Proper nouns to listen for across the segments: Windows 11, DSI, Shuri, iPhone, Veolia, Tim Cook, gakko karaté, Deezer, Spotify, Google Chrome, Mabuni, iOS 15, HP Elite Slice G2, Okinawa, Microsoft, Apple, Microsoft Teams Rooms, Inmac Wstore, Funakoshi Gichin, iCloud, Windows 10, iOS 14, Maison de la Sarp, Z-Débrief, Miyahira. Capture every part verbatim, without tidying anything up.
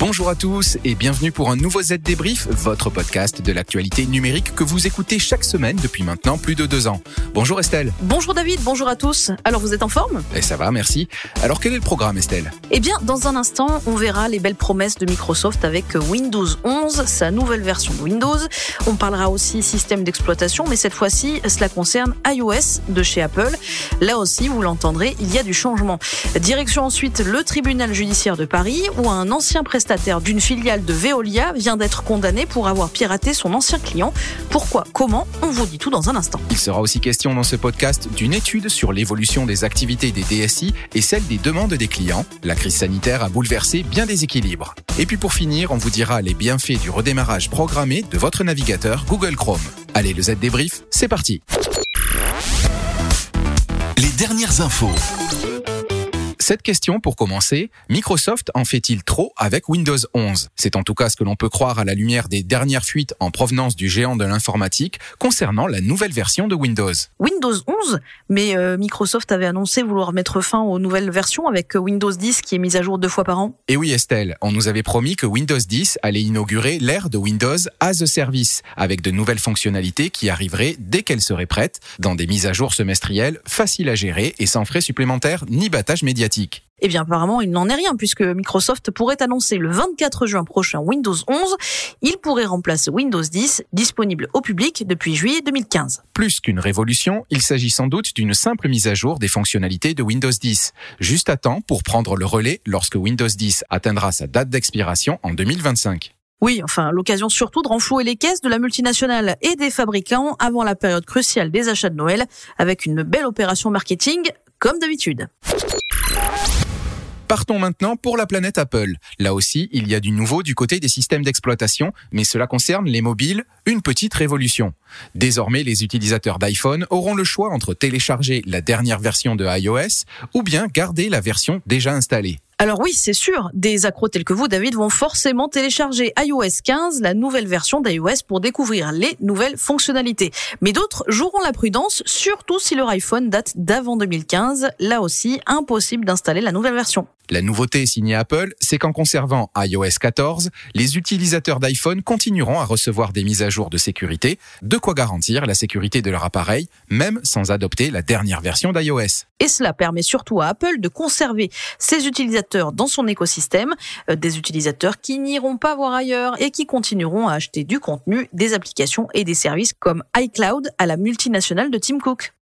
Bonjour à tous et bienvenue pour un nouveau Z-Débrief, votre podcast de l'actualité numérique que vous écoutez chaque semaine depuis maintenant plus de deux ans. Bonjour Estelle. Bonjour David, bonjour à tous. Alors vous êtes en forme ? Et ça va, merci. Alors quel est le programme Estelle ? Eh bien, dans un instant, on verra les belles promesses de Microsoft avec Windows onze, sa nouvelle version de Windows. On parlera aussi système d'exploitation, mais cette fois-ci, cela concerne iOS de chez Apple. Là aussi, vous l'entendrez, il y a du changement. Direction ensuite le tribunal judiciaire de Paris, où un ancien prestataire d'une filiale de Veolia vient d'être condamné pour avoir piraté son ancien client. Pourquoi ? Comment ? On vous dit tout dans un instant. Il sera aussi question dans ce podcast d'une étude sur l'évolution des activités des D S I et celle des demandes des clients. La crise sanitaire a bouleversé bien des équilibres. Et puis pour finir, on vous dira les bienfaits du redémarrage programmé de votre navigateur Google Chrome. Allez, le Z-Débrief, c'est parti. Les dernières infos. Cette question pour commencer, Microsoft en fait-il trop avec Windows onze ? C'est en tout cas ce que l'on peut croire à la lumière des dernières fuites en provenance du géant de l'informatique concernant la nouvelle version de Windows. Windows onze ? Mais euh, Microsoft avait annoncé vouloir mettre fin aux nouvelles versions avec Windows dix qui est mise à jour deux fois par an. Et oui Estelle, on nous avait promis que Windows dix allait inaugurer l'ère de Windows as a Service avec de nouvelles fonctionnalités qui arriveraient dès qu'elles seraient prêtes, dans des mises à jour semestrielles, faciles à gérer et sans frais supplémentaires ni battage médiatique. Eh bien apparemment il n'en est rien puisque Microsoft pourrait annoncer le vingt-quatre juin prochain Windows onze. Il pourrait remplacer Windows dix, disponible au public depuis juillet deux mille quinze. Plus qu'une révolution, il s'agit sans doute d'une simple mise à jour des fonctionnalités de Windows dix. Juste à temps pour prendre le relais lorsque Windows dix atteindra sa date d'expiration en deux mille vingt-cinq. Oui, enfin, l'occasion surtout de renflouer les caisses de la multinationale et des fabricants avant la période cruciale des achats de Noël avec une belle opération marketing comme d'habitude. Partons maintenant pour la planète Apple. Là aussi, il y a du nouveau du côté des systèmes d'exploitation, mais cela concerne les mobiles, une petite révolution. Désormais, les utilisateurs d'iPhone auront le choix entre télécharger la dernière version de iOS ou bien garder la version déjà installée. Alors oui, c'est sûr, des accros tels que vous, David, vont forcément télécharger iOS quinze, la nouvelle version d'iOS, pour découvrir les nouvelles fonctionnalités. Mais d'autres joueront la prudence, surtout si leur iPhone date d'avant deux mille quinze. Là aussi, impossible d'installer la nouvelle version. La nouveauté signée Apple, c'est qu'en conservant iOS quatorze, les utilisateurs d'iPhone continueront à recevoir des mises à jour de sécurité, de quoi garantir la sécurité de leur appareil, même sans adopter la dernière version d'iOS. Et cela permet surtout à Apple de conserver ses utilisateurs dans son écosystème, euh, des utilisateurs qui n'iront pas voir ailleurs et qui continueront à acheter du contenu, des applications et des services comme iCloud à la multinationale de Tim Cook.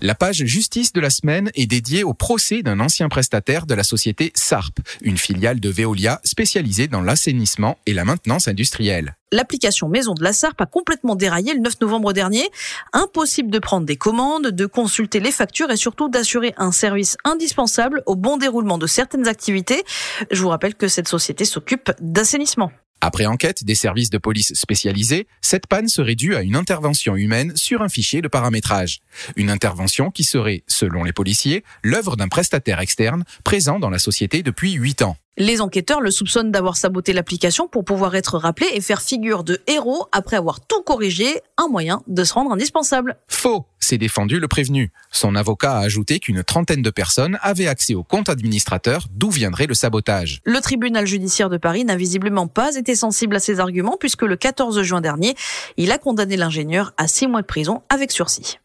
La page justice de la semaine est dédiée au procès d'un ancien prestataire de la société Sarp, une filiale de Veolia spécialisée dans l'assainissement et la maintenance industrielle. L'application Maison de la Sarp a complètement déraillé le neuf novembre dernier. Impossible de prendre des commandes, de consulter les factures et surtout d'assurer un service indispensable au bon déroulement de certaines activités. Je vous rappelle que cette société s'occupe d'assainissement. Après enquête des services de police spécialisés, cette panne serait due à une intervention humaine sur un fichier de paramétrage. Une intervention qui serait, selon les policiers, l'œuvre d'un prestataire externe présent dans la société depuis huit ans. Les enquêteurs le soupçonnent d'avoir saboté l'application pour pouvoir être rappelé et faire figure de héros après avoir tout corrigé, un moyen de se rendre indispensable. Faux, s'est défendu le prévenu. Son avocat a ajouté qu'une trentaine de personnes avaient accès au compte administrateur, d'où viendrait le sabotage. Le tribunal judiciaire de Paris n'a visiblement pas été sensible à ces arguments puisque le quatorze juin dernier, il a condamné l'ingénieur à six mois de prison avec sursis.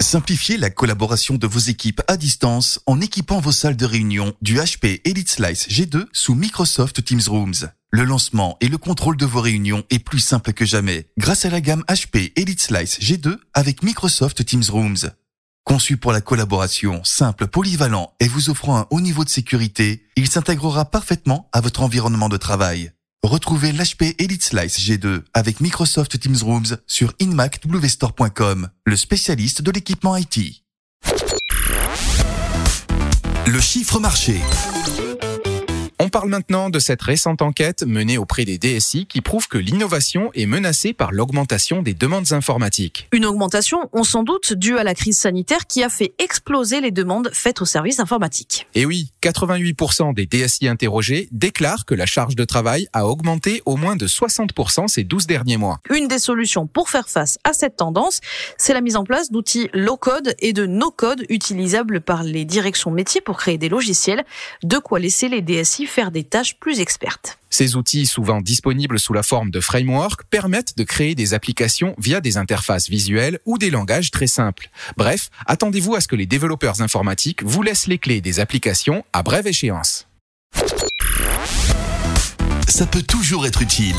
Simplifiez la collaboration de vos équipes à distance en équipant vos salles de réunion du H P Elite Slice G deux sous Microsoft Teams Rooms. Le lancement et le contrôle de vos réunions est plus simple que jamais grâce à la gamme H P Elite Slice G deux avec Microsoft Teams Rooms. Conçu pour la collaboration, simple, polyvalent et vous offrant un haut niveau de sécurité, il s'intégrera parfaitement à votre environnement de travail. Retrouvez l'H P Elite Slice G deux avec Microsoft Teams Rooms sur inmac wstore point com, le spécialiste de l'équipement I T. Le chiffre marché. parle maintenant de cette récente enquête menée auprès des D S I qui prouve que l'innovation est menacée par l'augmentation des demandes informatiques. Une augmentation, on s'en doute, due à la crise sanitaire qui a fait exploser les demandes faites aux services informatiques. Et oui, quatre-vingt-huit pour cent des D S I interrogés déclarent que la charge de travail a augmenté au moins de soixante pour cent ces douze derniers mois. Une des solutions pour faire face à cette tendance, c'est la mise en place d'outils low-code et de no-code utilisables par les directions métiers pour créer des logiciels, de quoi laisser les D S I faire des tâches plus expertes. Ces outils, souvent disponibles sous la forme de framework, permettent de créer des applications via des interfaces visuelles ou des langages très simples. Bref, attendez-vous à ce que les développeurs informatiques vous laissent les clés des applications à brève échéance. Ça peut toujours être utile.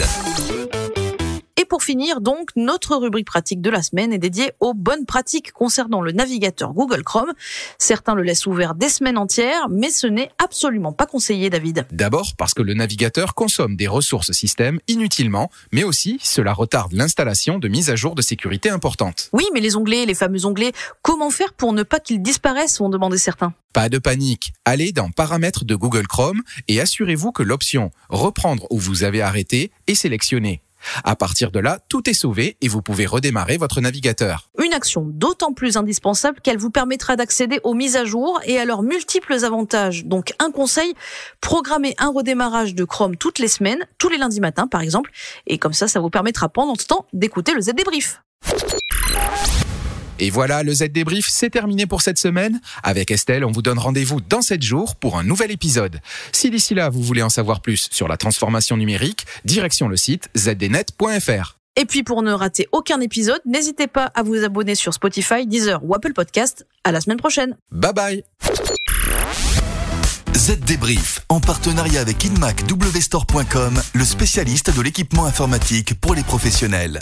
Et pour finir, donc, notre rubrique pratique de la semaine est dédiée aux bonnes pratiques concernant le navigateur Google Chrome. Certains le laissent ouvert des semaines entières, mais ce n'est absolument pas conseillé, David. D'abord parce que le navigateur consomme des ressources système inutilement, mais aussi cela retarde l'installation de mises à jour de sécurité importantes. Oui, mais les onglets, les fameux onglets, comment faire pour ne pas qu'ils disparaissent, vont demander certains. Pas de panique, allez dans Paramètres de Google Chrome et assurez-vous que l'option Reprendre où vous avez arrêté est sélectionnée. À partir de là, tout est sauvé et vous pouvez redémarrer votre navigateur. Une action d'autant plus indispensable qu'elle vous permettra d'accéder aux mises à jour et à leurs multiples avantages. Donc un conseil, programmez un redémarrage de Chrome toutes les semaines, tous les lundis matins par exemple, et comme ça, ça vous permettra pendant ce temps d'écouter le Z-Débrief. Et voilà, le Z-Débrief, c'est terminé pour cette semaine. Avec Estelle, on vous donne rendez-vous dans sept jours pour un nouvel épisode. Si d'ici là, vous voulez en savoir plus sur la transformation numérique, direction le site z d net point f r. Et puis pour ne rater aucun épisode, n'hésitez pas à vous abonner sur Spotify, Deezer ou Apple Podcast. À la semaine prochaine. Bye bye. Z-Débrief, en partenariat avec Inmac Wstore point com, le spécialiste de l'équipement informatique pour les professionnels.